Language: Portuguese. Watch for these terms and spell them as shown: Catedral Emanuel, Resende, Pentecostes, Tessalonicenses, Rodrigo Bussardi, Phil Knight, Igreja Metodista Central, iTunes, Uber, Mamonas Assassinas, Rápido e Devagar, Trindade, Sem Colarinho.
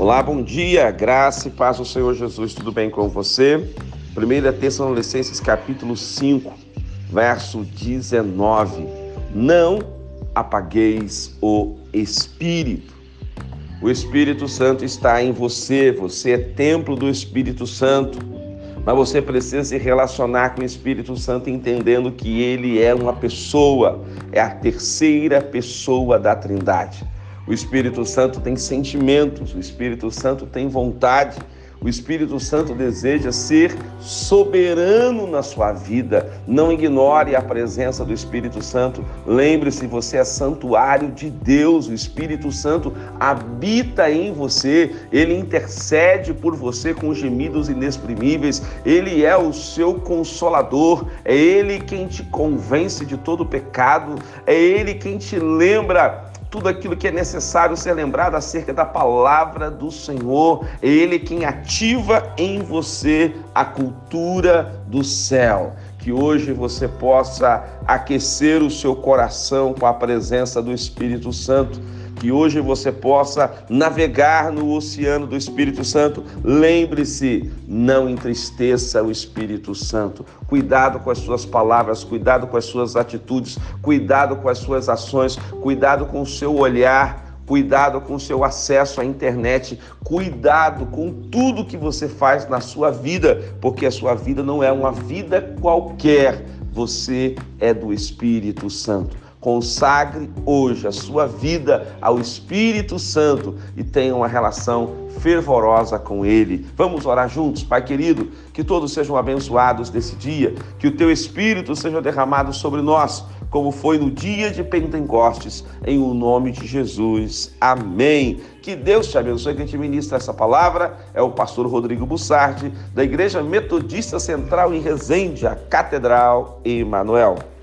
Olá, bom dia, graça e paz do Senhor Jesus, tudo bem com você? 1 Tessalonicenses capítulo 5, verso 19, não apagueis o Espírito. O Espírito Santo está em você, você é templo do Espírito Santo, mas você precisa se relacionar com o Espírito Santo entendendo que ele é uma pessoa, é a terceira pessoa da Trindade. O Espírito Santo tem sentimentos, o Espírito Santo tem vontade, o Espírito Santo deseja ser soberano na sua vida. Não ignore a presença do Espírito Santo. Lembre-se, você é santuário de Deus. O Espírito Santo habita em você. Ele intercede por você com gemidos inexprimíveis. Ele é o seu consolador. É ele quem te convence de todo pecado. É ele quem te lembra tudo aquilo que é necessário ser lembrado acerca da palavra do Senhor. É ele quem ativa em você a cultura do céu. Que hoje você possa aquecer o seu coração com a presença do Espírito Santo. Que hoje você possa navegar no oceano do Espírito Santo. Lembre-se, não entristeça o Espírito Santo. Cuidado com as suas palavras, cuidado com as suas atitudes, cuidado com as suas ações, cuidado com o seu olhar. Cuidado com o seu acesso à internet, cuidado com tudo que você faz na sua vida, porque a sua vida não é uma vida qualquer, você é do Espírito Santo. Consagre hoje a sua vida ao Espírito Santo e tenha uma relação fervorosa com Ele. Vamos orar juntos, Pai querido, que todos sejam abençoados desse dia, que o Teu Espírito seja derramado sobre nós, como foi no dia de Pentecostes, em o nome de Jesus. Amém. Que Deus te abençoe, que a gente ministra essa palavra. É o pastor Rodrigo Bussardi, da Igreja Metodista Central em Resende, a Catedral Emanuel.